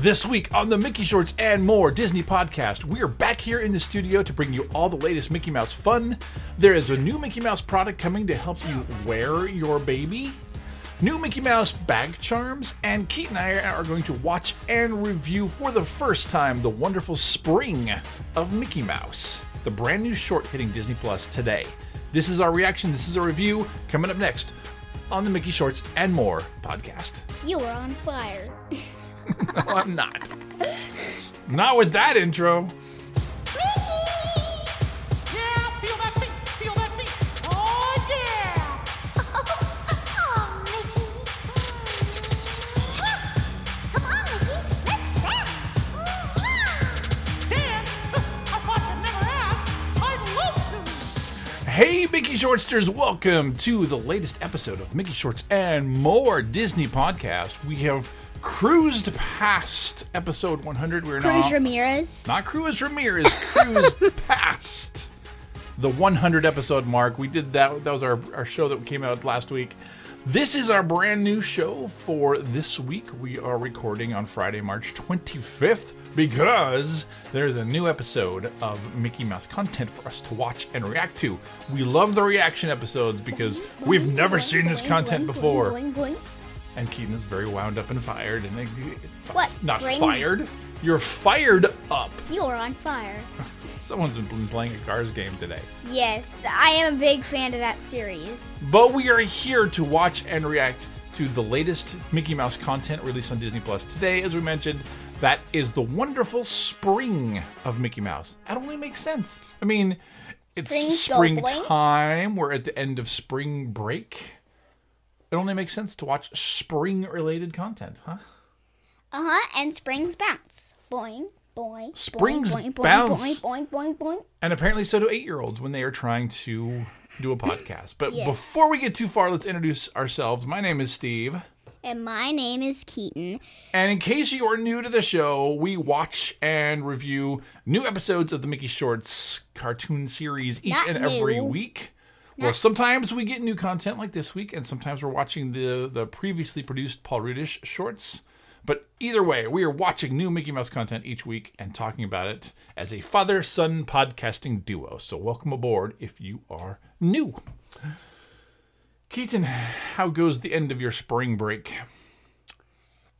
This week on the Mickey Shorts and More Disney podcast, we are back here in the studio to bring you all the latest Mickey Mouse fun. There is a new Mickey Mouse product coming to help you wear your baby, new Mickey Mouse bag charms, and Keith and I are going to watch and review for the first time the wonderful Spring of Mickey Mouse, the brand new short hitting Disney Plus today. This is our reaction, this is a review, coming up next on the Mickey Shorts and More podcast. You are on fire. No, I'm not. Not with that intro. Mickey! Yeah, feel that beat, feel that beat. Oh, yeah! Oh, Mickey. Come on, Mickey, let's dance. Dance? I thought you'd never ask. I'd love to. Hey, Mickey Shortsters, welcome to the latest episode of Mickey Shorts and More Disney Podcast. We have cruised past episode 100. We're now Cruz Ramirez. Cruised past the 100 episode mark. We did that. That was our show that came out last week. This is our brand new show for this week. We are recording on Friday, March 25th, because there's a new episode of Mickey Mouse content for us to watch and react to. We love the reaction episodes because we've never seen this content before. And Keaton is very wound up and fired. And what? Not Spring? Fired. You're fired up. You're on fire. Someone's been playing a Cars game today. Yes, I am a big fan of that series. But we are here to watch and react to the latest Mickey Mouse content released on Disney Plus today. As we mentioned, that is the wonderful Spring of Mickey Mouse. That only makes sense. I mean, it's springtime. We're at the end of spring break. It only makes sense to watch spring-related content, huh? Uh-huh, and springs bounce. Boing, boing, springs boing, boing, bounce. Boing, boing, boing, boing. And apparently so do 8-year-olds when they are trying to do a podcast. But yes. Before we get too far, let's introduce ourselves. My name is Steve. And my name is Keaton. And in case you are new to the show, we watch and review new episodes of the Mickey Shorts cartoon series each every week. Well, sometimes we get new content like this week, and sometimes we're watching the previously produced Paul Rudish shorts. But either way, we are watching new Mickey Mouse content each week and talking about it as a father-son podcasting duo. So welcome aboard if you are new. Keaton, how goes the end of your spring break?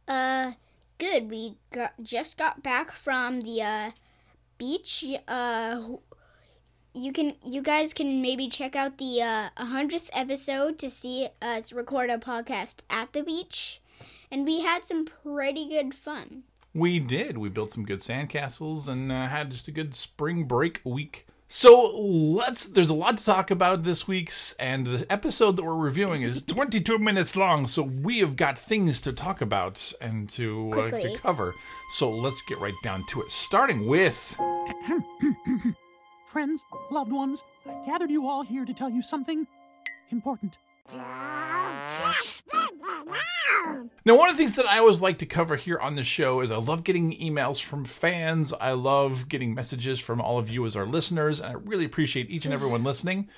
Good. We just got back from the beach. You guys can maybe check out the 100th episode to see us record a podcast at the beach. And we had some pretty good fun. We did. We built some good sandcastles and had just a good spring break week. So there's a lot to talk about this week's, and the episode that we're reviewing is 22 minutes long, so we have got things to talk about and to cover. So let's get right down to it, starting with... Friends, loved ones, I've gathered you all here to tell you something important. Now, one of the things that I always like to cover here on the show is I love getting emails from fans. I love getting messages from all of you as our listeners, and I really appreciate each and everyone listening.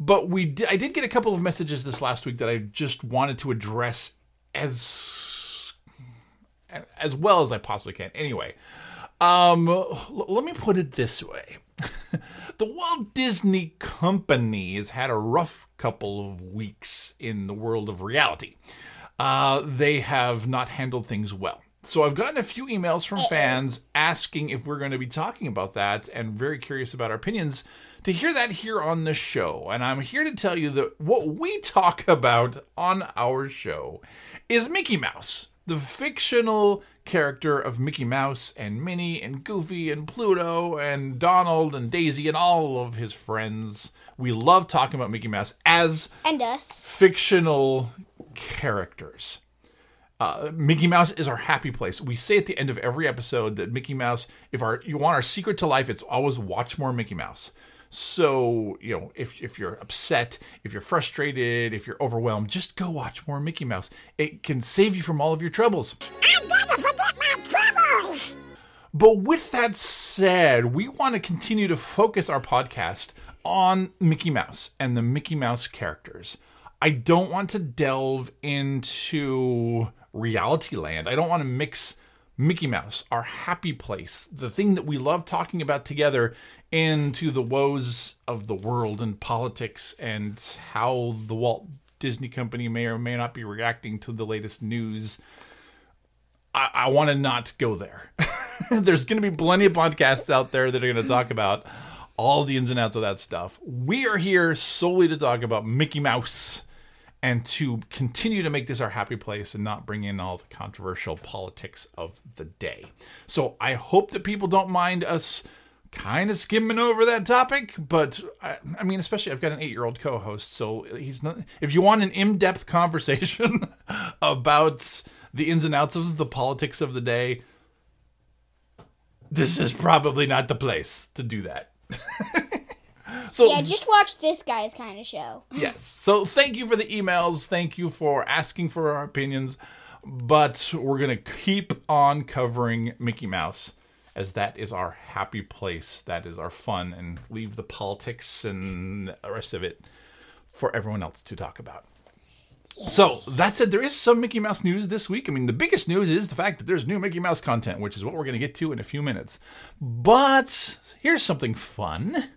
But I did get a couple of messages this last week that I just wanted to address as well as I possibly can. Anyway, let me put it this way. The Walt Disney Company has had a rough couple of weeks in the world of reality. They have not handled things well. So I've gotten a few emails from fans asking if we're going to be talking about that and very curious about our opinions to hear that here on the show. And I'm here to tell you that what we talk about on our show is Mickey Mouse, the fictional character of Mickey Mouse and Minnie and Goofy and Pluto and Donald and Daisy and all of his friends. We love talking about Mickey Mouse as fictional characters. Mickey Mouse is our happy place. We say at the end of every episode that Mickey Mouse, you want our secret to life, it's always watch more Mickey Mouse. So, you know, if you're upset, if you're frustrated, if you're overwhelmed, just go watch more Mickey Mouse. It can save you from all of your troubles. But with that said, we want to continue to focus our podcast on Mickey Mouse and the Mickey Mouse characters. I don't want to delve into reality land. I don't want to mix Mickey Mouse, our happy place, the thing that we love talking about together, and to the woes of the world and politics and how the Walt Disney Company may or may not be reacting to the latest news. I want to not go there. There's going to be plenty of podcasts out there that are going to talk about all the ins and outs of that stuff. We are here solely to talk about Mickey Mouse and to continue to make this our happy place and not bring in all the controversial politics of the day. So I hope that people don't mind us kind of skimming over that topic, but I mean, especially I've got an 8-year-old co-host, so he's not. If you want an in-depth conversation about the ins and outs of the politics of the day, this is probably not the place to do that. So yeah, just watch this guy's kind of show. Yes. So thank you for the emails. Thank you for asking for our opinions, but we're gonna keep on covering Mickey Mouse, as that is our happy place. That is our fun, and leave the politics and the rest of it for everyone else to talk about. Yeah. So that said, there is some Mickey Mouse news this week. I mean, the biggest news is the fact that there's new Mickey Mouse content, which is what we're going to get to in a few minutes. But here's something fun.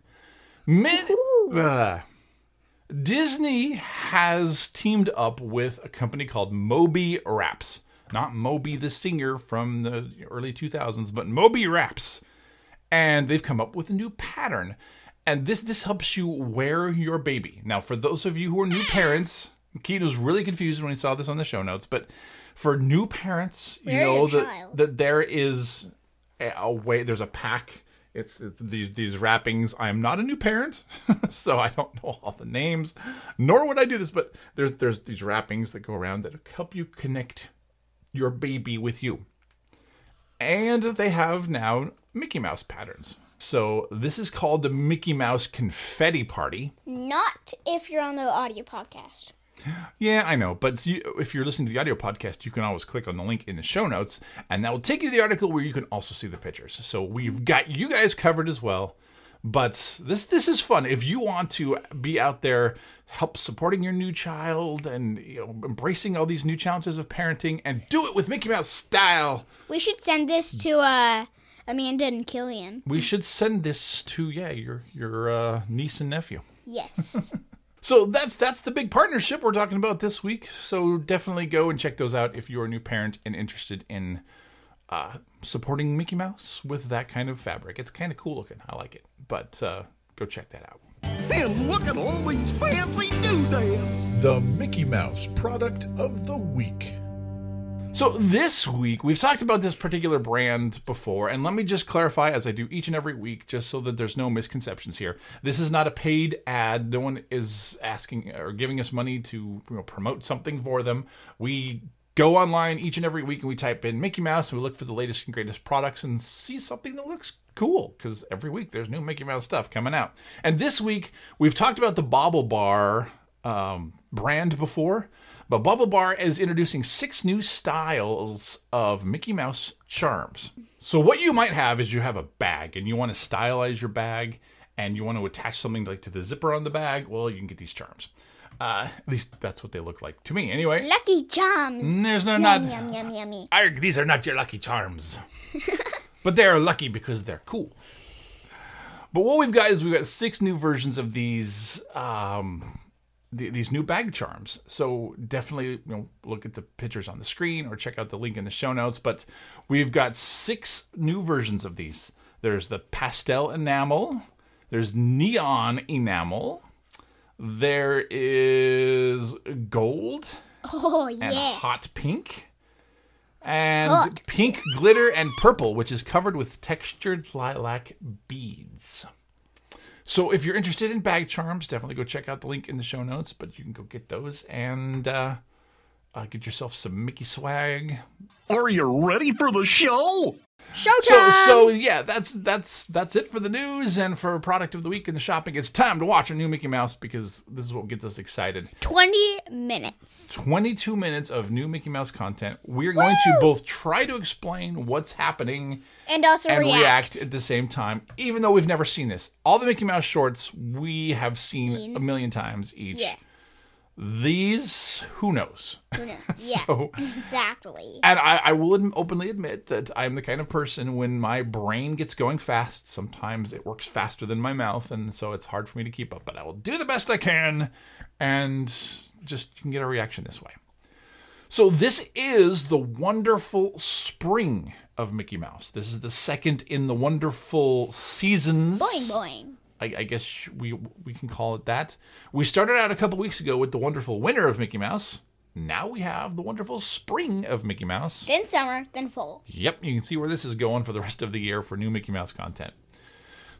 Disney has teamed up with a company called Moby Wraps. Not Moby the singer from the early 2000s, but Moby Wraps. And they've come up with a new pattern. And this helps you wear your baby. Now, for those of you who are new parents, Keaton was really confused when he saw this on the show notes, but for new parents, you know that there is a way, there's a pack. It's these wrappings. I am not a new parent, so I don't know all the names, nor would I do this, but there's these wrappings that go around that help you connect your baby with you. And they have now Mickey Mouse patterns. So this is called the Mickey Mouse Confetti Party. Not if you're on the audio podcast. Yeah, I know. But if you're listening to the audio podcast, you can always click on the link in the show notes, and that will take you to the article where you can also see the pictures. So we've got you guys covered as well. But this is fun. If you want to be out there, help supporting your new child and embracing all these new challenges of parenting, and do it with Mickey Mouse style. We should send this to Amanda and Killian. We should send this to your niece and nephew. Yes. So that's the big partnership we're talking about this week. So definitely go and check those out if you're a new parent and interested in supporting Mickey Mouse with that kind of fabric. It's kind of cool looking. I like it. But go check that out. Then look at all these fancy doodads. The Mickey Mouse product of the week. So this week, we've talked about this particular brand before, and let me just clarify, as I do each and every week, just so that there's no misconceptions here. This is not a paid ad. No one is asking or giving us money to promote something for them. We go online each and every week, and we type in Mickey Mouse, and we look for the latest and greatest products and see something that looks cool, because every week there's new Mickey Mouse stuff coming out. And this week, we've talked about the Bauble Bar brand before. But Bauble Bar is introducing 6 new styles of Mickey Mouse charms. So what you might have is you have a bag, and you want to stylize your bag, and you want to attach something to the zipper on the bag. Well, you can get these charms. At least that's what they look like to me, anyway. Lucky charms. Yum, yum, yummy. Arg, these are not your lucky charms. But they are lucky because they're cool. But what we've got is we've got 6 new versions of these new bag charms. So definitely look at the pictures on the screen or check out the link in the show notes. But we've got 6 new versions of these. There's the pastel enamel. There's neon enamel. There is gold. Oh, yeah. And hot pink. And pink glitter and purple, which is covered with textured lilac beads. So if you're interested in bag charms, definitely go check out the link in the show notes. But you can go get those and get yourself some Mickey swag. Are you ready for the show? Showtime! So yeah, that's it for the news and for product of the week and the shopping. It's time to watch a new Mickey Mouse because this is what gets us excited. 22 minutes of new Mickey Mouse content. We're going to both try to explain what's happening and also react at the same time, even though we've never seen this. All the Mickey Mouse shorts we have seen a million times each. Yes. These, who knows? Who knows? Yeah, so, exactly. And I will openly admit that I'm the kind of person when my brain gets going fast, sometimes it works faster than my mouth, and so it's hard for me to keep up. But I will do the best I can, and just you can get a reaction this way. So this is the Wonderful Spring of Mickey Mouse. This is the second in the Wonderful Seasons. Boing, boing. I guess we can call it that. We started out a couple weeks ago with the Wonderful Winter of Mickey Mouse. Now we have the Wonderful Spring of Mickey Mouse. Then summer, then fall. Yep, you can see where this is going for the rest of the year for new Mickey Mouse content.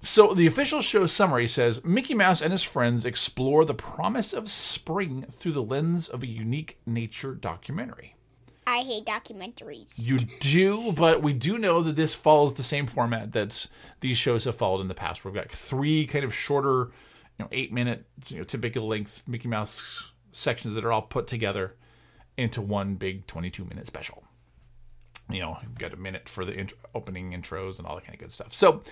So the official show summary says, Mickey Mouse and his friends explore the promise of spring through the lens of a unique nature documentary. I hate documentaries. You do, but we do know that this follows the same format that these shows have followed in the past. We've got three kind of shorter, 8-minute, typical length Mickey Mouse sections that are all put together into one big 22-minute special. You've got a minute for the opening intros and all that kind of good stuff. So,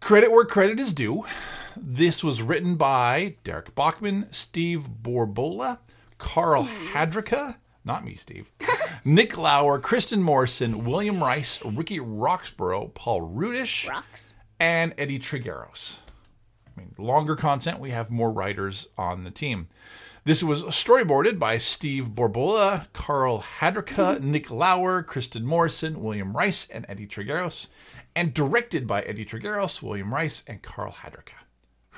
credit where credit is due. This was written by Derek Bachman, Steve Borbola, Carl Hadrika. Not me, Steve. Nick Lauer, Kristen Morrison, William Rice, Ricky Roxborough, Paul Rudish, and Eddie Trigueros. Longer content. We have more writers on the team. This was storyboarded by Steve Borbola, Carl Hadrika, Nick Lauer, Kristen Morrison, William Rice, and Eddie Trigueros, and directed by Eddie Trigueros, William Rice, and Carl Hadrika.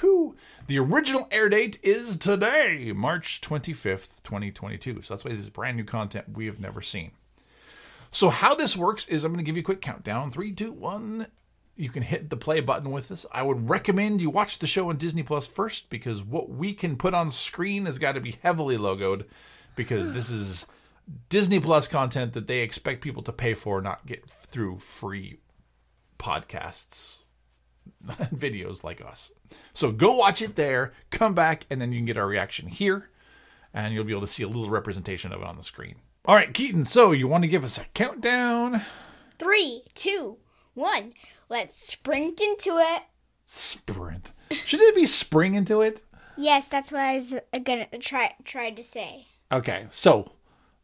Whew. The original air date is today, March 25th, 2022. So that's why this is brand new content we have never seen. So how this works is I'm going to give you a quick countdown. 3, 2, 1. You can hit the play button with this. I would recommend you watch the show on Disney Plus first, because what we can put on screen has got to be heavily logoed, because this is Disney Plus content that they expect people to pay for, not get through free podcasts. Videos like us. So go watch it there, come back, and then you can get our reaction here, and you'll be able to see a little representation of it on the screen. All right, Keaton, so you want to give us a countdown? 3, 2, 1. Let's sprint into it. Sprint. Should it be spring into it? Yes, that's what I was going to try to say. Okay, so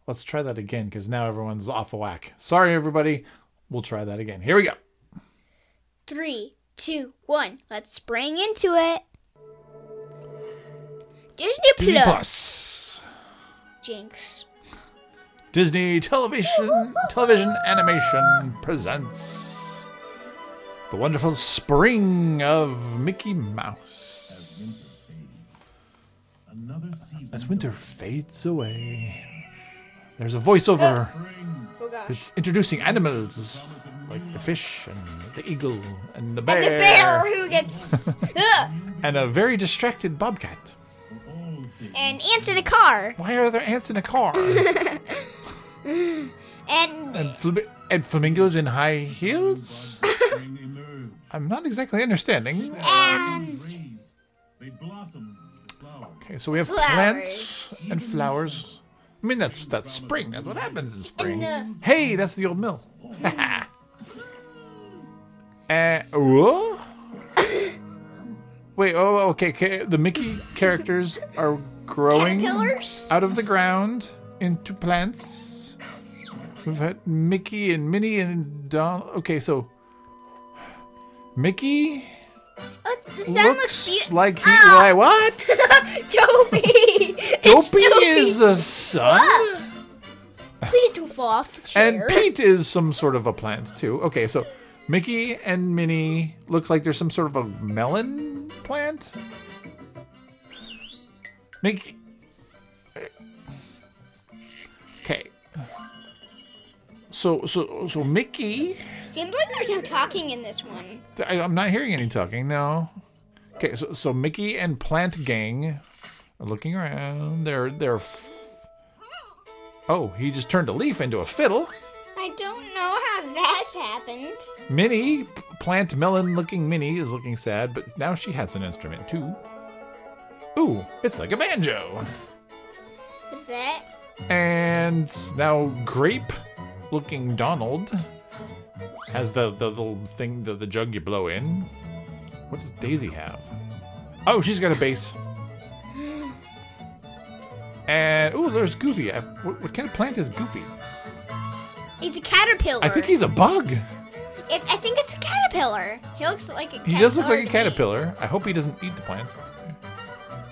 let's try that again, because now everyone's off of whack. Sorry, everybody. We'll try that again. Here we go. 3, 2, 1. Let's spring into it. Disney Plus. Jinx. Disney Television Animation presents the Wonderful Spring of Mickey Mouse. As winter fades away, there's a voiceover that's introducing animals. Like the fish and the eagle and the bear. And the bear who gets... and a very distracted bobcat. And ants in a car. Why are there ants in a car? And flamingos in high heels? I'm not exactly understanding. And... Okay, so we have plants and flowers. I mean, that's spring. That's what happens in spring. Hey, that's the old mill. Ha whoa? Wait, oh, okay. The Mickey characters are growing out of the ground into plants. We've had Mickey and Minnie and Donald. Okay, so Mickey looks like he... Like what? Dopey! Dopey is a son? Please don't fall off the chair. And Pete is some sort of a plant, too. Okay, so... Mickey and Minnie looks like there's some sort of a melon plant. Mickey. Okay. So Mickey. Seems like there's no talking in this one. I'm not hearing any talking. No. Okay. So Mickey and Plant Gang are looking around. They're. Oh, he just turned a leaf into a fiddle. I don't know how that happened. Minnie, plant melon-looking Minnie, is looking sad, but now she has an instrument, too. Ooh, it's like a banjo. What's that? And now grape-looking Donald has the little thing, the jug you blow in. What does Daisy have? Oh, she's got a bass. And, ooh, there's Goofy. What kind of plant is Goofy? He's a caterpillar. I think he's a bug. I think it's a caterpillar. He looks like a caterpillar. He does look like a caterpillar. I hope he doesn't eat the plants.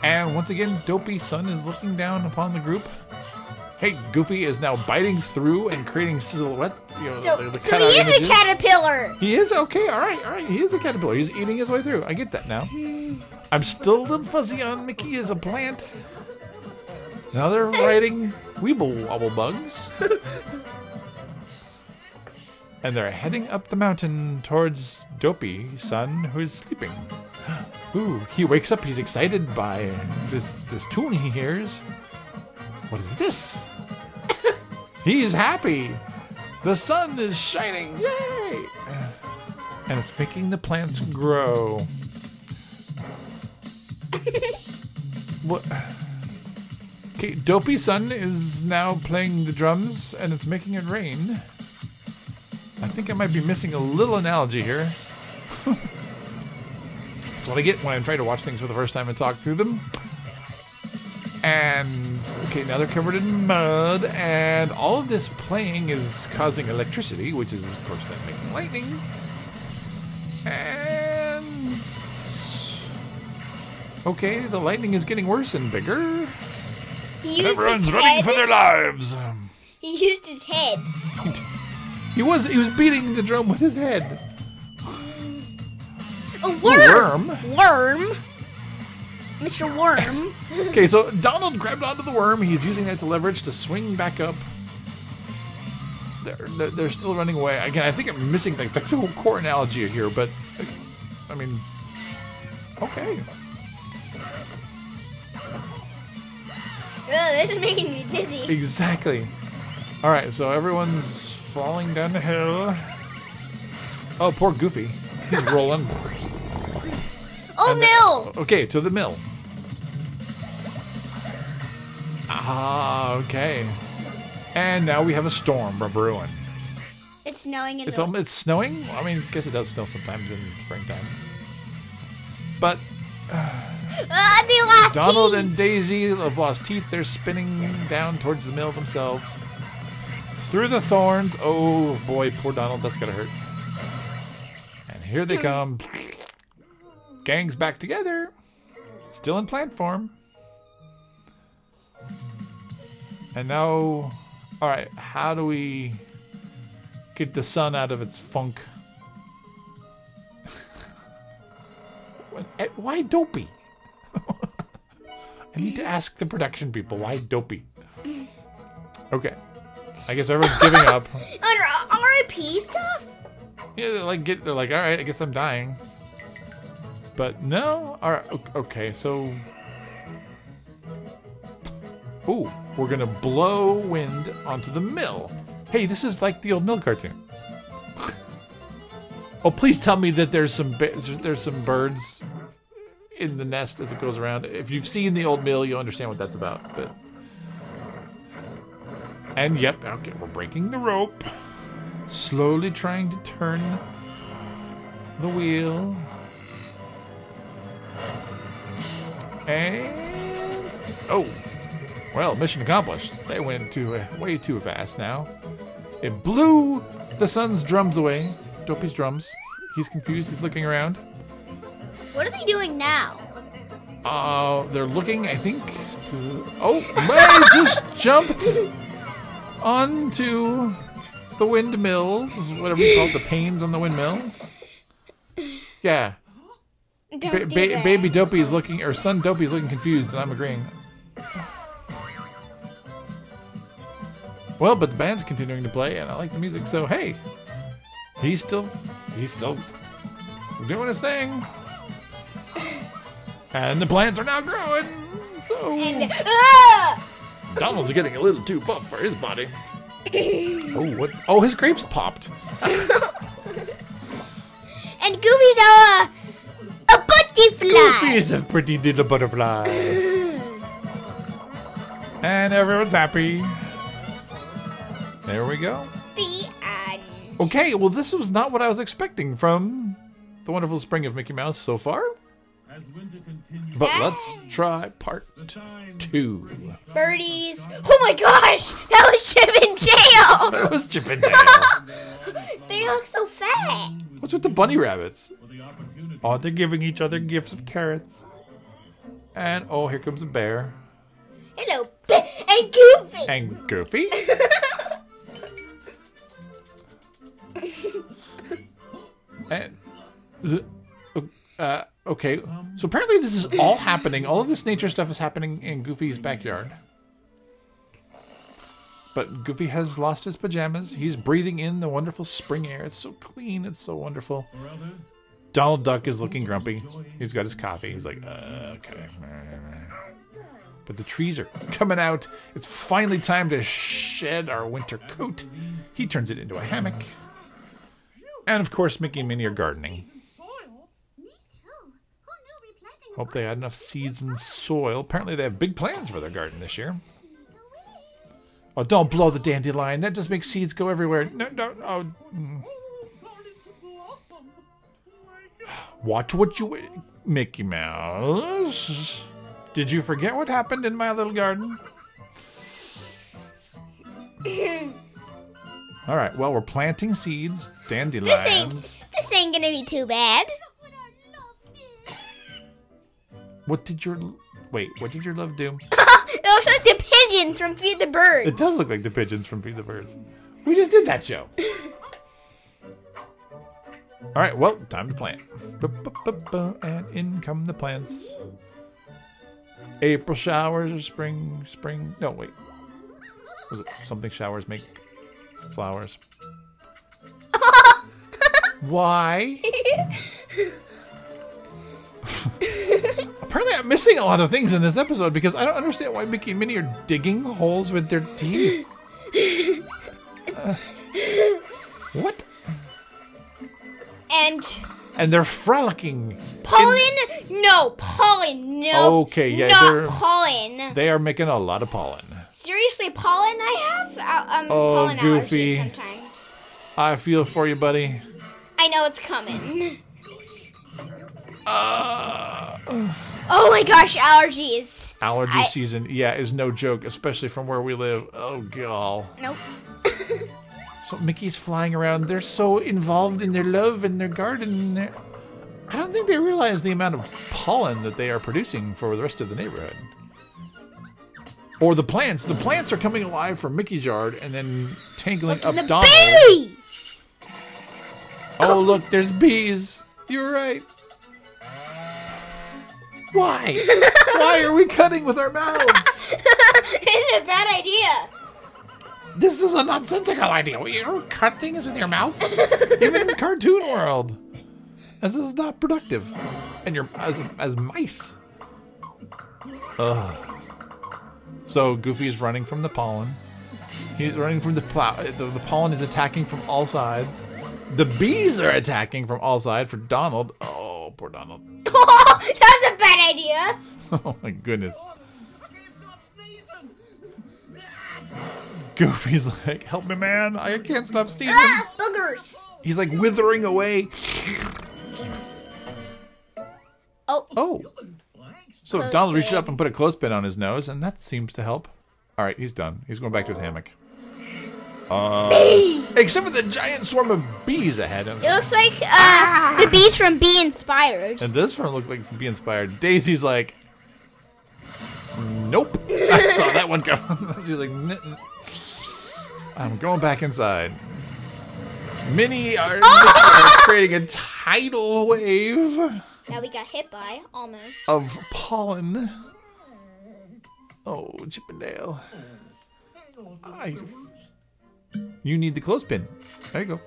And once again, Dopey Sun is looking down upon the group. Hey, Goofy is now biting through and creating silhouettes. You know, so he is a caterpillar. He is? Okay, all right. He is a caterpillar. He's eating his way through. I get that now. I'm still a little fuzzy on Mickey as a plant. Now they're riding Weeble Wobble Bugs. And they're heading up the mountain towards Dopey Son, who is sleeping. Ooh, he wakes up. He's excited by this tune he hears. What is this? He's happy. The sun is shining. Yay! And it's making the plants grow. What? Okay, Dopey Son is now playing the drums, and it's making it rain. I think I might be missing a little analogy here. That's what I get when I try to watch things for the first time and talk through them. And, okay, now they're covered in mud, and all of this playing is causing electricity, which is, of course, then making lightning. And, okay, the lightning is getting worse and bigger. And everyone's running for their lives. He used his head. He was beating the drum with his head. A worm. Ooh, worm. Mr. Worm. Okay, so Donald grabbed onto the worm. He's using that to leverage to swing back up. They're still running away. Again, I think I'm missing the whole core analogy here, but I mean, okay. Oh, this is making me dizzy. Exactly. All right, so everyone's falling down the hill. Oh, poor Goofy. He's rolling. Oh, mill! Okay, to the mill. Ah, okay. And now we have a storm brewing. It's snowing in the... It's snowing? I mean, I guess it does snow sometimes in springtime. But... they lost Donald teeth. And Daisy have lost teeth. They're spinning down towards the mill themselves. Through the thorns. Oh, boy, poor Donald. That's going to hurt. And here they come. Gang's back together. Still in plant form. And now... All right, how do we get the sun out of its funk? Why Dopey? I need to ask the production people, why Dopey? Okay. I guess everyone's giving up. On R.I.P. stuff? Yeah, they're like, all right, I guess I'm dying. But no. All right, okay, so... Ooh, we're going to blow wind onto the mill. Hey, this is like the old mill cartoon. Oh, please tell me that there's some birds in the nest as it goes around. If you've seen the old mill, you'll understand what that's about. But and yep, okay, we're breaking the rope. Slowly trying to turn the wheel. And oh, well, mission accomplished. They went way too fast now. It blew the sun's drums away. Dopey's drums. He's confused. He's looking around. What are they doing now? They're looking, I think, to... Oh, well, just jumped onto the windmills, whatever you call it, the panes on the windmill. Yeah. Baby Dopey is looking, or son Dopey is looking confused, and I'm agreeing. Well, but the band's continuing to play, and I like the music, so hey... He's still doing his thing. And the plants are now growing. So Donald's getting a little too buff for his body. Oh, what? Oh, his grapes popped. And Goofy's now a butterfly. Goofy's a pretty little butterfly. And everyone's happy. There we go. Okay, well, this was not what I was expecting from The Wonderful Spring of Mickey Mouse so far. But let's try part 2. Birdies. Oh my gosh! That was Chip and Dale! That was Chip and Dale. They look so fat. What's with the bunny rabbits? Oh, they're giving each other gifts of carrots. And, oh, here comes a bear. Hello. And Goofy. And Goofy? And... okay, so apparently this is all happening. All of this nature stuff is happening in Goofy's backyard. But Goofy has lost his pajamas. He's breathing in the wonderful spring air. It's so clean. It's so wonderful. Donald Duck is looking grumpy. He's got his coffee. He's like, okay. But the trees are coming out. It's finally time to shed our winter coat. He turns it into a hammock. And, of course, Mickey and Minnie are gardening. Hope they had enough seeds and soil. Apparently they have big plans for their garden this year. Oh, don't blow the dandelion. That just makes seeds go everywhere. No. Oh. Watch what you... Mickey Mouse. Did you forget what happened in my little garden? All right, well, we're planting seeds. Dandelions. This ain't gonna be too bad. What did your love do? It looks like the pigeons from Feed the Birds. It does look like the pigeons from Feed the Birds. We just did that show. All right, well, time to plant. And in come the plants. April showers or spring. No, wait. Was it something showers make flowers? Why? Apparently I'm missing a lot of things in this episode because I don't understand why Mickey and Minnie are digging holes with their teeth. What? And they're frolicking. Pollen, no. Okay, yeah. Not pollen. They are making a lot of pollen. Seriously, pollen I have? Pollen Goofy. Allergies sometimes. I feel for you, buddy. I know it's coming. Oh my gosh, allergies. Allergy season, yeah, is no joke, especially from where we live. Oh, God. Nope. So Mickey's flying around. They're so involved in their love and their garden. I don't think they realize the amount of pollen that they are producing for the rest of the neighborhood. Or the plants. The plants are coming alive from Mickey's yard and then tangling up the Donald. Bee! Oh, look, there's bees. You're right. Why? Why are we cutting with our mouths? It's a bad idea. This is a nonsensical idea. You don't cut things with your mouth? Even in the cartoon world. This is not productive. And you're as mice. Ugh. So Goofy is running from the pollen. He's running from the plow. The pollen is attacking from all sides. The bees are attacking from all sides for Donald. Oh, poor Donald. Oh, that was a bad idea. Oh, my goodness. Goofy's like, help me, man. I can't stop sneezing. Ah, boogers. He's like withering away. Oh. So close Donald reaches up and put a clothespin on his nose, and that seems to help. All right, he's done. He's going back to his hammock. Except for the giant swarm of bees ahead of him. It looks like the bees from Bee Inspired. And this one looked like from Bee Inspired. Daisy's like, nope. I saw that one come. She's like, I'm going back inside. Minnie are creating a tidal wave. Now we got hit by almost. Of pollen. Oh, Chip and Dale. You need the clothespin. There you go.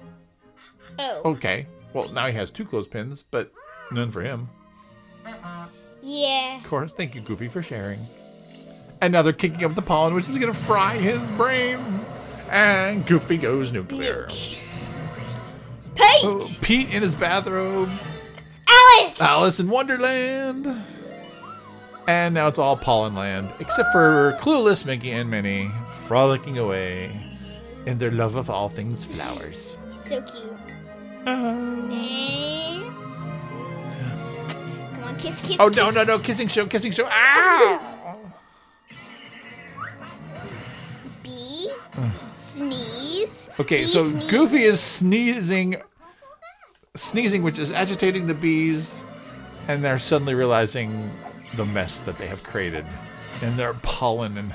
Oh. Okay. Well, now he has 2 clothespins, but none for him. Yeah. Of course. Thank you, Goofy, for sharing. And now they're kicking up the pollen, which is going to fry his brain. And Goofy goes nuclear. Pete! Oh, Pete in his bathrobe. Alice! Alice in Wonderland. And now it's all pollen land, except for clueless Mickey and Minnie frolicking away. And their love of all things flowers. So cute. Come on, Kiss, kiss, oh, kiss. Oh, no, no, no. Kissing show, kissing show. Ah! B. Sneeze. Okay, bee so sneeze. Goofy is sneezing, which is agitating the bees, and they're suddenly realizing the mess that they have created. And their pollen and...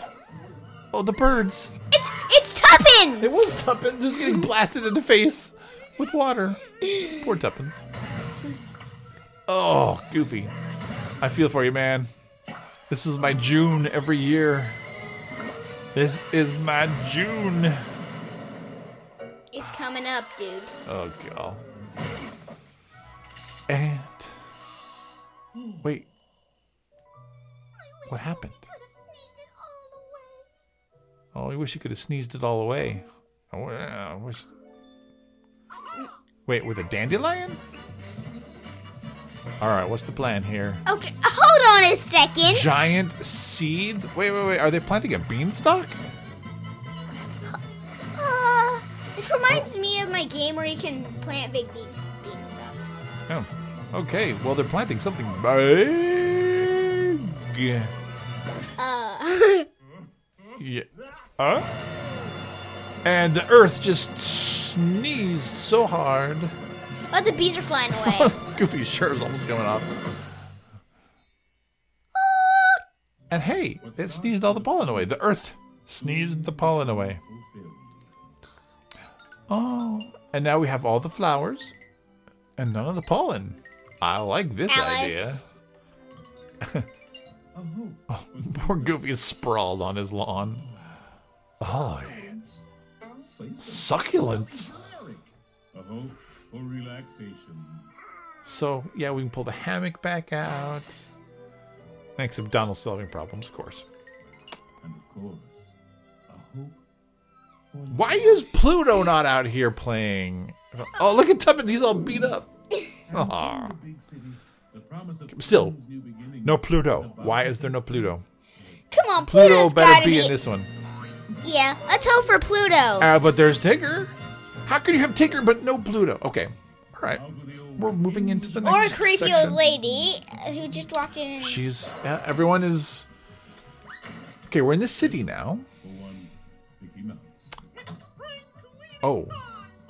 Oh, the birds. It's Tuppence! It was Tuppence who's getting blasted in the face with water. Poor Tuppence. Oh, Goofy. I feel for you, man. This is my June every year. This is my June. It's coming up, dude. Oh, God. And... Wait. What happened? Oh, I wish you could have sneezed it all away. Oh, I wish... Wait, with a dandelion? All right, what's the plan here? Okay, hold on a second. Giant seeds? Wait. Are they planting a beanstalk? This reminds me of my game where you can plant big beanstalks. Oh, okay. Well, they're planting something big. Yeah. Huh? And the earth just sneezed so hard. Oh, the bees are flying away. Goofy's shirt is almost coming off. And hey, it sneezed all the pollen away. The earth sneezed the pollen away. Oh, and now we have all the flowers and none of the pollen. I like this idea. Oh, poor Goofy is sprawled on his lawn. Oh, succulents. For relaxation. So, yeah, we can pull the hammock back out. Thanks, abdominal solving problems, of course. And of course, a hope for why is Pluto not out here playing? Oh, look at Tuppence, he's all beat up. Aww. Still, no Pluto. Why is there no Pluto? Come on, Pluto better be in this one. Yeah, let's hope for Pluto. But there's Tigger. How could you have Tigger but no Pluto? Okay, all right. We're moving into the next section. Or a creepy old lady who just walked in. She's... everyone is... Okay, we're in the city now. Oh.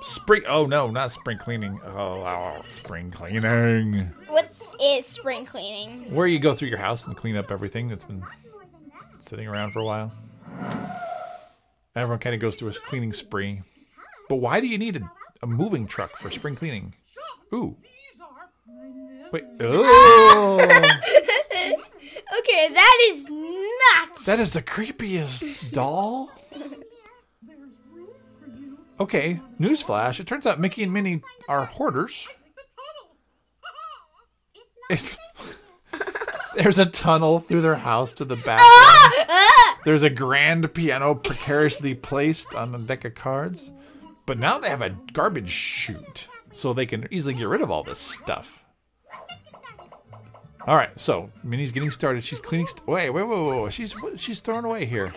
Spring... Oh, no, not spring cleaning. Oh, spring cleaning. What is spring cleaning? Where you go through your house and clean up everything that's been sitting around for a while. Everyone kind of goes through a cleaning spree. But why do you need a moving truck for spring cleaning? Ooh. Wait. Oh. Okay, that is nuts. That is the creepiest doll. Okay, newsflash. It turns out Mickey and Minnie are hoarders. There's a tunnel through their house to the bathroom. There's a grand piano precariously placed on a deck of cards. But now they have a garbage chute, so they can easily get rid of all this stuff. All right, so Minnie's getting started. She's cleaning. Wait. She's throwing away here.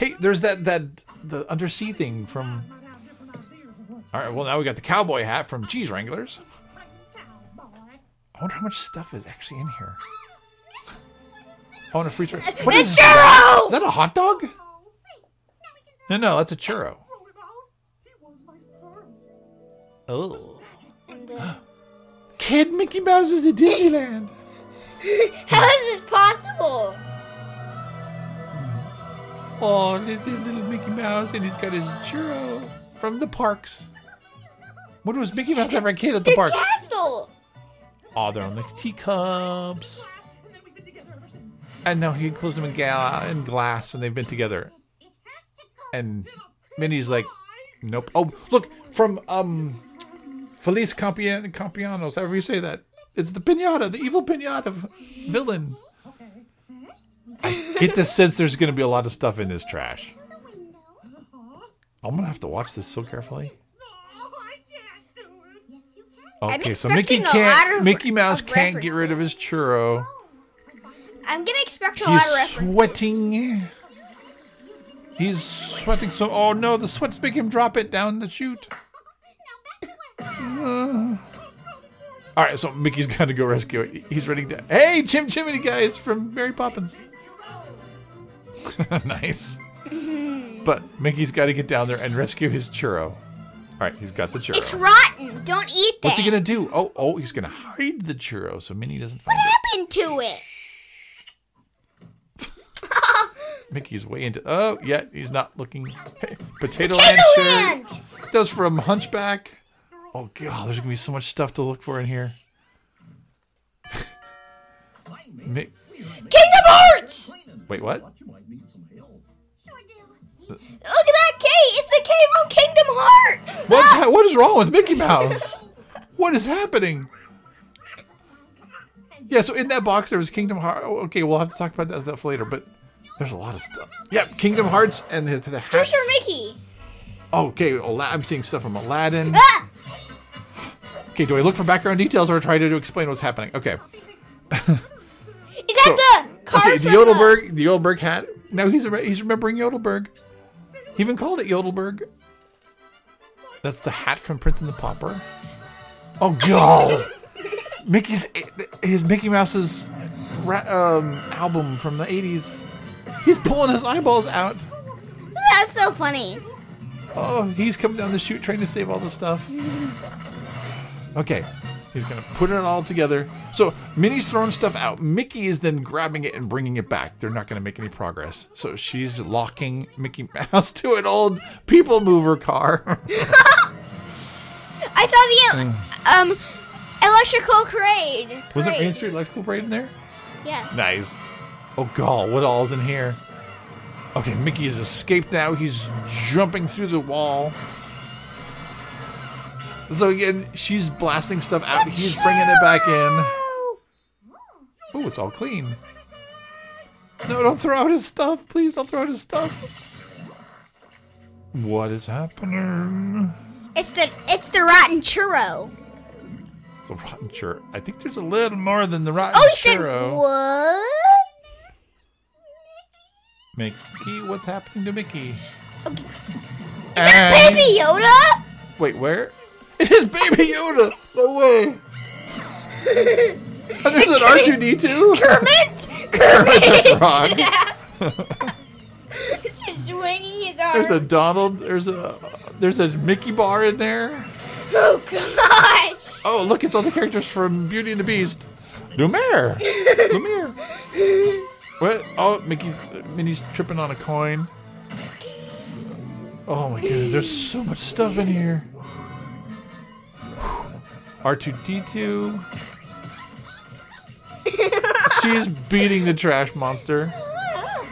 Hey, there's the undersea thing from. All right, well now we got the cowboy hat from Cheese Wranglers. I wonder how much stuff is actually in here. Oh, and a free drink. What is that? Is that a hot dog? No, that's a churro. Oh. Kid Mickey Mouse is at Disneyland. How is this possible? Oh, this is little Mickey Mouse and he's got his churro from the parks. When was Mickey Mouse ever a kid at the park? Castle! Oh, they're on the teacups. And now he enclosed them in glass and they've been together. And Minnie's like, nope. Oh, look, from Feliz Campianos, however you say that. It's the pinata, the evil pinata villain. I get the sense there's going to be a lot of stuff in this trash. I'm going to have to watch this so carefully. Okay, so Mickey Mouse can't get rid of his churro. I'm going to expect a lot of references. He's sweating. He's sweating so... Oh, no, the sweat's making him drop it down the chute. All right, so Mickey's got to go rescue it. He's running down. Hey, Chim Chimney guys from Mary Poppins. Nice. But Mickey's got to get down there and rescue his churro. All right, he's got the churro. It's rotten. Don't eat that. What's he going to do? Oh, he's going to hide the churro so Minnie doesn't find it. What happened to it? Mickey's way into... Oh, yeah, he's not looking... Hey, Potato Land! Shirt. That was from Hunchback. Oh, God, there's going to be so much stuff to look for in here. Kingdom Hearts! Wait, what? Look at that cave! It's the cave from Kingdom Hearts! What is wrong with Mickey Mouse? What is happening? Yeah, so in that box there was Kingdom Hearts. Oh, okay, we'll have to talk about that stuff later, but... There's a lot of stuff. Yep, Kingdom Hearts and the hats. Search for Mickey. Okay, I'm seeing stuff from Aladdin. Ah! Okay, do I look for background details or try to explain what's happening? Okay. The Yodelberg hat. Now he's remembering Yodelberg. He even called it Yodelberg. That's the hat from Prince and the Pauper. Oh, God. Mickey Mouse's album from the 80s. He's pulling his eyeballs out. That's so funny. Oh, he's coming down the chute trying to save all the stuff. Okay, he's going to put it all together. So Minnie's throwing stuff out. Mickey is then grabbing it and bringing it back. They're not going to make any progress. So she's locking Mickey Mouse to an old people mover car. I saw the electrical parade. Wasn't Main Street Electrical Parade in there? Yes. Nice. Oh, God, what all is in here? Okay, Mickey has escaped now. He's jumping through the wall. So, again, she's blasting stuff out. He's bringing it back in. Oh, it's all clean. No, don't throw out his stuff. Please don't throw out his stuff. What is happening? It's the rotten churro. It's the rotten churro. I think there's a little more than the rotten churro. Oh, he said, what? Mickey, what's happening to Mickey? Okay. Is that Baby Yoda? Wait, where? It is Baby Yoda! No way! Oh, there's an R2-D2? Kermit the Frog. Yeah. He's just swinging his arms. There's a Donald, there's a Mickey bar in there. Oh, gosh! Oh, look, it's all the characters from Beauty and the Beast. Lumiere! What? Oh, Minnie's tripping on a coin. Oh my goodness, there's so much stuff in here. R2-D2. She's beating the trash monster. Oh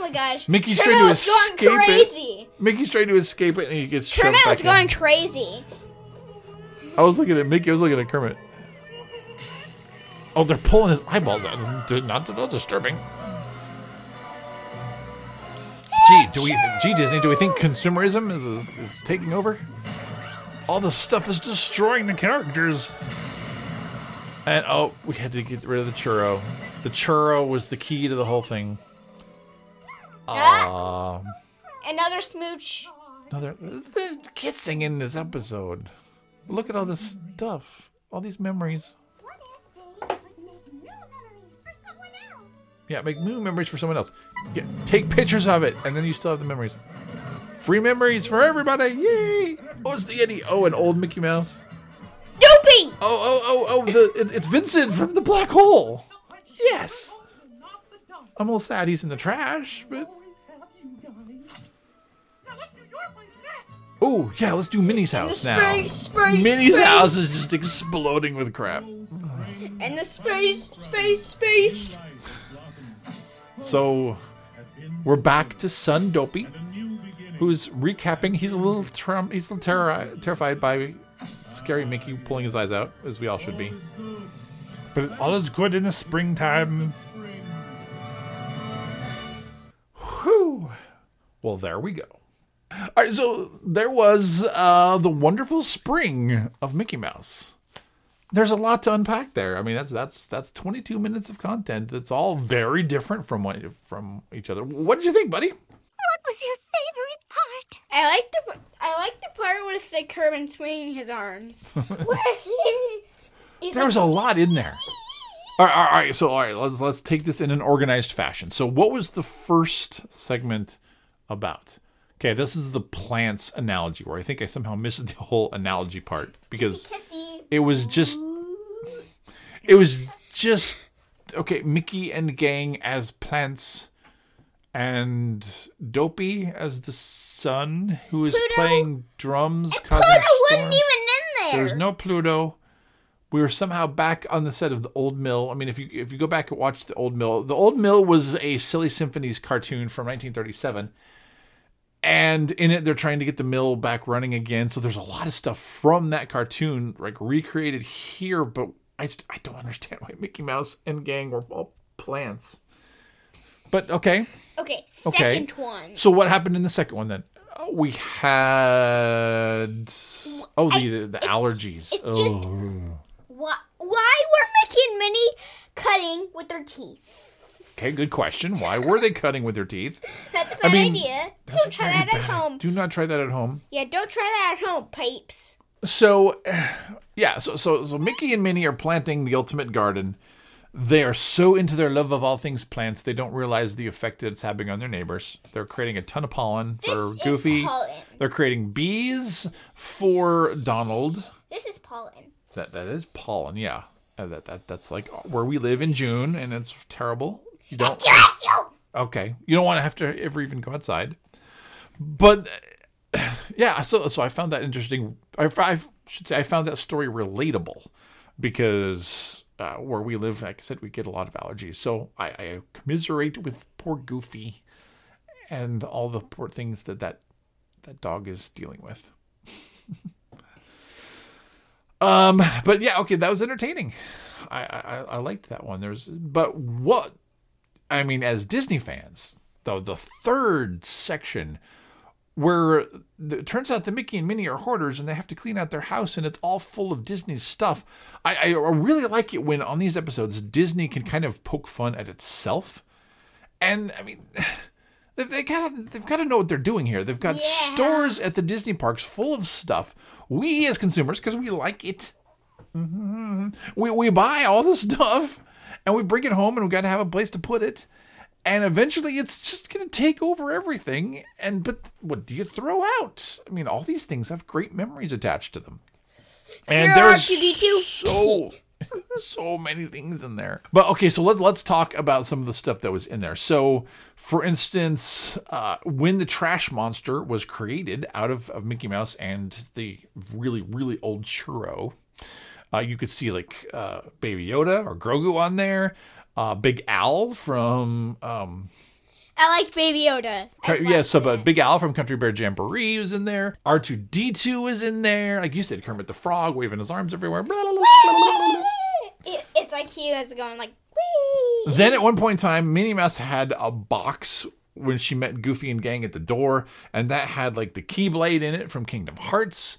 my gosh. Mickey's trying to escape it. Mickey's trying to escape it and he gets shoved back in. Kermit was going crazy. I was looking at Mickey, I was looking at Kermit. Oh, they're pulling his eyeballs out. Not that disturbing. Gee, Disney, do we think consumerism is taking over? All the stuff is destroying the characters. And, oh, we had to get rid of the churro. The churro was the key to the whole thing. Another smooch. There's kissing in this episode. Look at all this stuff. All these memories. Yeah, make new memories for someone else. Yeah, take pictures of it, and then you still have the memories. Free memories for everybody! Yay! Oh, it's the Eddie. Oh, an old Mickey Mouse. Doopy! Oh! It's Vincent from The Black Hole. Yes. I'm a little sad he's in the trash, but. Oh yeah, let's do Minnie's house now. Minnie's house is just exploding with crap. And the space. So, we're back to Son Dopey, who's recapping. He's a little terrified by scary Mickey pulling his eyes out, as we all should be. But all is good in the springtime. Whew. Well, there we go. All right, so there was the wonderful spring of Mickey Mouse. There's a lot to unpack there. I mean, that's 22 minutes of content that's all very different from each other. What did you think, buddy? What was your favorite part? What? I like the part where it's like Kermit swinging his arms. There's a lot in there. All right. So, all right, let's take this in an organized fashion. So, what was the first segment about? Okay, this is the plants analogy, where I think I somehow missed the whole analogy part because it was just okay. Mickey and gang as plants, and Dopey as the sun who is Pluto, playing drums. And Pluto wasn't even in there. There's no Pluto. We were somehow back on the set of the Old Mill. I mean, if you go back and watch the Old Mill, was a Silly Symphonies cartoon from 1937, and in it they're trying to get the mill back running again. So there's a lot of stuff from that cartoon like recreated here, but I don't understand why Mickey Mouse and gang were all plants. But okay. Okay, second one. So what happened in the second one then? We had the allergies. It's just why were Mickey and Minnie cutting with their teeth? Okay, good question. Why were they cutting with their teeth? That's a bad idea. Don't try that at home. Do not try that at home. Yeah, don't try that at home, Pipes. So, yeah, so Mickey and Minnie are planting the ultimate garden. They are so into their love of all things plants, they don't realize the effect that it's having on their neighbors. They're creating a ton of pollen for Goofy. Pollen. They're creating bees for Donald. This is pollen. That is pollen, yeah. That's like where we live in June, and it's terrible. You don't. Okay, you don't want to have to ever even go outside. But yeah, so I found that interesting. I should say I found that story relatable because where we live, like I said, we get a lot of allergies. So I commiserate with poor Goofy and all the poor things that dog is dealing with. But yeah, okay, that was entertaining. I liked that one. As Disney fans, though, the third section where it turns out that Mickey and Minnie are hoarders and they have to clean out their house and it's all full of Disney stuff. I really like it when on these episodes, Disney can kind of poke fun at itself. And I mean, they've got to know what they're doing here. They've got stores at the Disney parks full of stuff. We as consumers, because we like it, we buy all the stuff and we bring it home and we got to have a place to put it. And eventually it's just going to take over everything. But what do you throw out? I mean, all these things have great memories attached to them. And there's so many things in there. But okay, so let's talk about some of the stuff that was in there. So, for instance, when the trash monster was created out of Mickey Mouse and the really, really old churro, you could see like Baby Yoda or Grogu on there. Big Al from... I like Baby Yoda. But Big Al from Country Bear Jamboree was in there. R2-D2 was in there. Like you said, Kermit the Frog waving his arms everywhere. Blah, blah, blah, blah, blah. It's like he was going like, wee. Then at one point in time, Minnie Mouse had a box when she met Goofy and gang at the door. And that had like the Keyblade in it from Kingdom Hearts.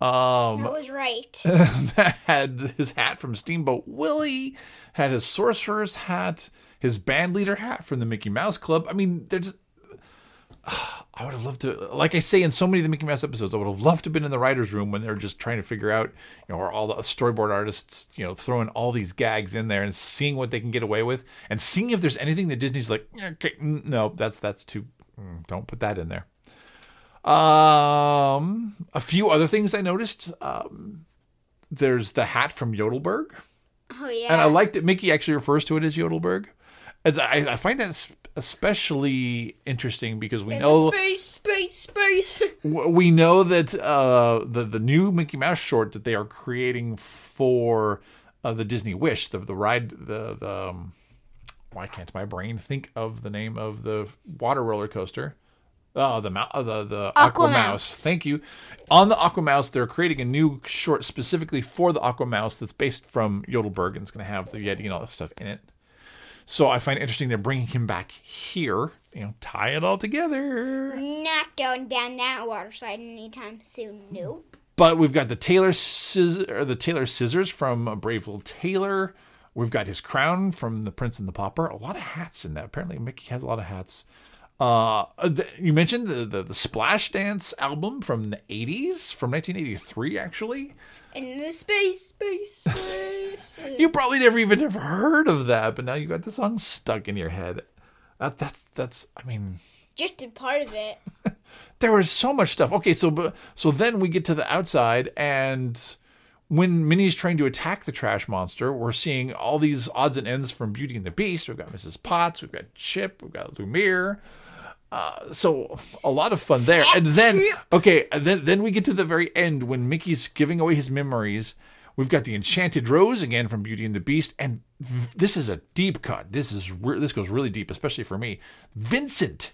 That was right. That had his hat from Steamboat Willie, had his sorcerer's hat, his bandleader hat from the Mickey Mouse Club. I mean, there's... I would have loved to... Like I say in so many of the Mickey Mouse episodes, I would have loved to have been in the writer's room when they're just trying to figure out, you know, or all the storyboard artists, you know, throwing all these gags in there and seeing what they can get away with and seeing if there's anything that Disney's like, okay, no, that's too... don't put that in there. A few other things I noticed. There's the hat from Yodelberg. Oh yeah. And I like that Mickey actually refers to it as Yodelberg. As I find that especially interesting because we know space. We know that the new Mickey Mouse short that they are creating for the Disney Wish, the ride, the why can't my brain think of the name of the water roller coaster? Oh, the Aqua Mouse. Thank you. On the Aqua Mouse, they're creating a new short specifically for the Aqua Mouse that's based from Yodelberg and it's going to have the Yeti and all that stuff in it. So I find it interesting they're bringing him back here. You know, tie it all together. Not going down that water slide anytime soon. Nope. But we've got the Tailor Scissors from A Brave Little Tailor. We've got his crown from The Prince and the Pauper. A lot of hats in that. Apparently, Mickey has a lot of hats. You mentioned the Splash Dance album from the 80s, from 1983, actually. In the space. You probably never even have heard of that, but now you got the song stuck in your head. That's I mean... just a part of it. There was so much stuff. Okay, so then we get to the outside, and when Minnie's trying to attack the trash monster, we're seeing all these odds and ends from Beauty and the Beast. We've got Mrs. Potts, we've got Chip, we've got Lumiere. So a lot of fun there. And then, okay, and then we get to the very end when Mickey's giving away his memories. We've got the Enchanted Rose again from Beauty and the Beast, and this is a deep cut. This goes really deep, especially for me. Vincent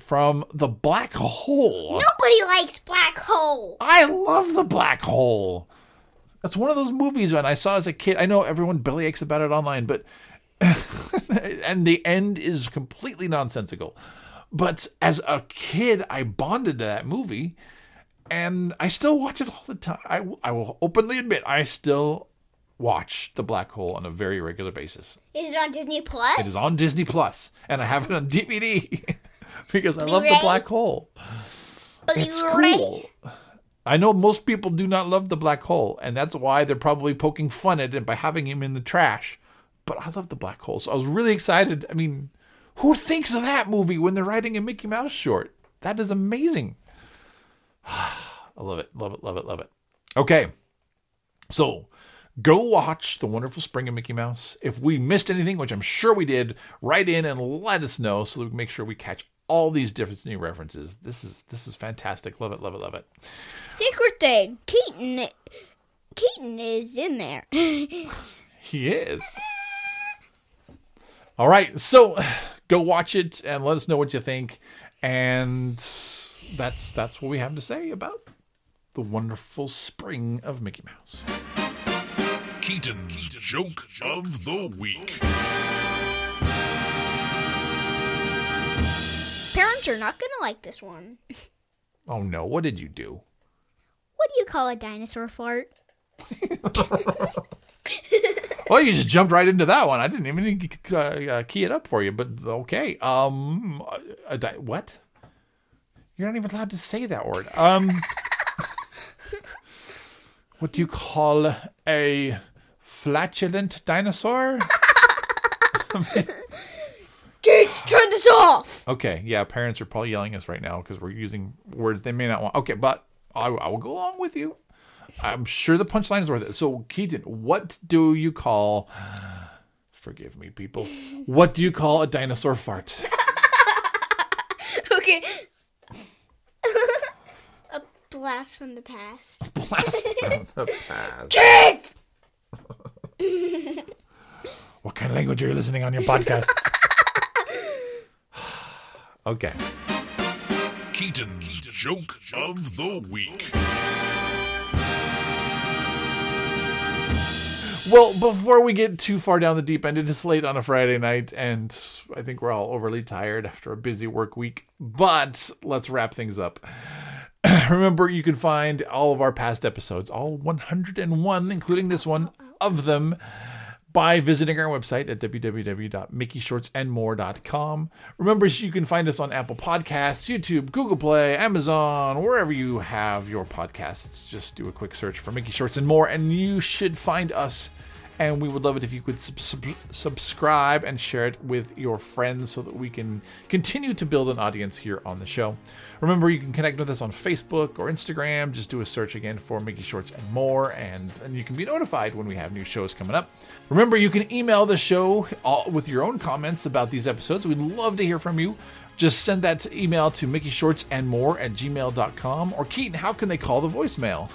from The Black Hole. Nobody likes Black Hole. I love The Black Hole. That's one of those movies when I saw as a kid. I know everyone bellyaches about it online, but and the end is completely nonsensical. But as a kid, I bonded to that movie, and I still watch it all the time. I will openly admit I still watch The Black Hole on a very regular basis. Is it on Disney Plus? It is on Disney Plus, and I have it on DVD because I love The Black Hole. It's cool. I know most people do not love The Black Hole, and that's why they're probably poking fun at it by having him in the trash. But I love The Black Hole, so I was really excited. I mean, who thinks of that movie when they're writing a Mickey Mouse short? That is amazing. I love it, love it, love it, love it. Okay, so go watch The Wonderful Spring of Mickey Mouse. If we missed anything, which I'm sure we did, write in and let us know so that we can make sure we catch all these different new references. This is fantastic. Love it, love it, love it. Secret thing, Keaton is in there. He is. All right, so go watch it and let us know what you think. And that's what we have to say about The Wonderful Spring of Mickey Mouse. Keaton's Joke of the Week. Parents are not going to like this one. Oh, no. What did you do? What do you call a dinosaur fart? Well, you just jumped right into that one. I didn't even key it up for you, but okay. What? You're not even allowed to say that word. What do you call a flatulent dinosaur? Kids, turn this off! Okay, yeah, parents are probably yelling at us right now because we're using words they may not want. Okay, but I will go along with you. I'm sure the punchline is worth it. So, Keaton, what do you call... Forgive me, people. What do you call a dinosaur fart? Okay. A blast from the past. A blast from the past. Kids! What kind of language are you listening on your podcast? Okay. Keaton's Joke of the Week. Well, before we get too far down the deep end, it is late on a Friday night, and I think we're all overly tired after a busy work week. But let's wrap things up. Remember, you can find all of our past episodes, all 101, including this one, of them, by visiting our website at www.mickeyshortsandmore.com. Remember, you can find us on Apple Podcasts, YouTube, Google Play, Amazon, wherever you have your podcasts. Just do a quick search for Mickey Shorts and More, and you should find us. And we would love it if you could subscribe and share it with your friends so that we can continue to build an audience here on the show. Remember, you can connect with us on Facebook or Instagram. Just do a search again for Mickey Shorts and More, and you can be notified when we have new shows coming up. Remember, you can email the show with your own comments about these episodes. We'd love to hear from you. Just send that email to MickeyShortsAndMore@gmail.com. Or, Keaton, how can they call the voicemail?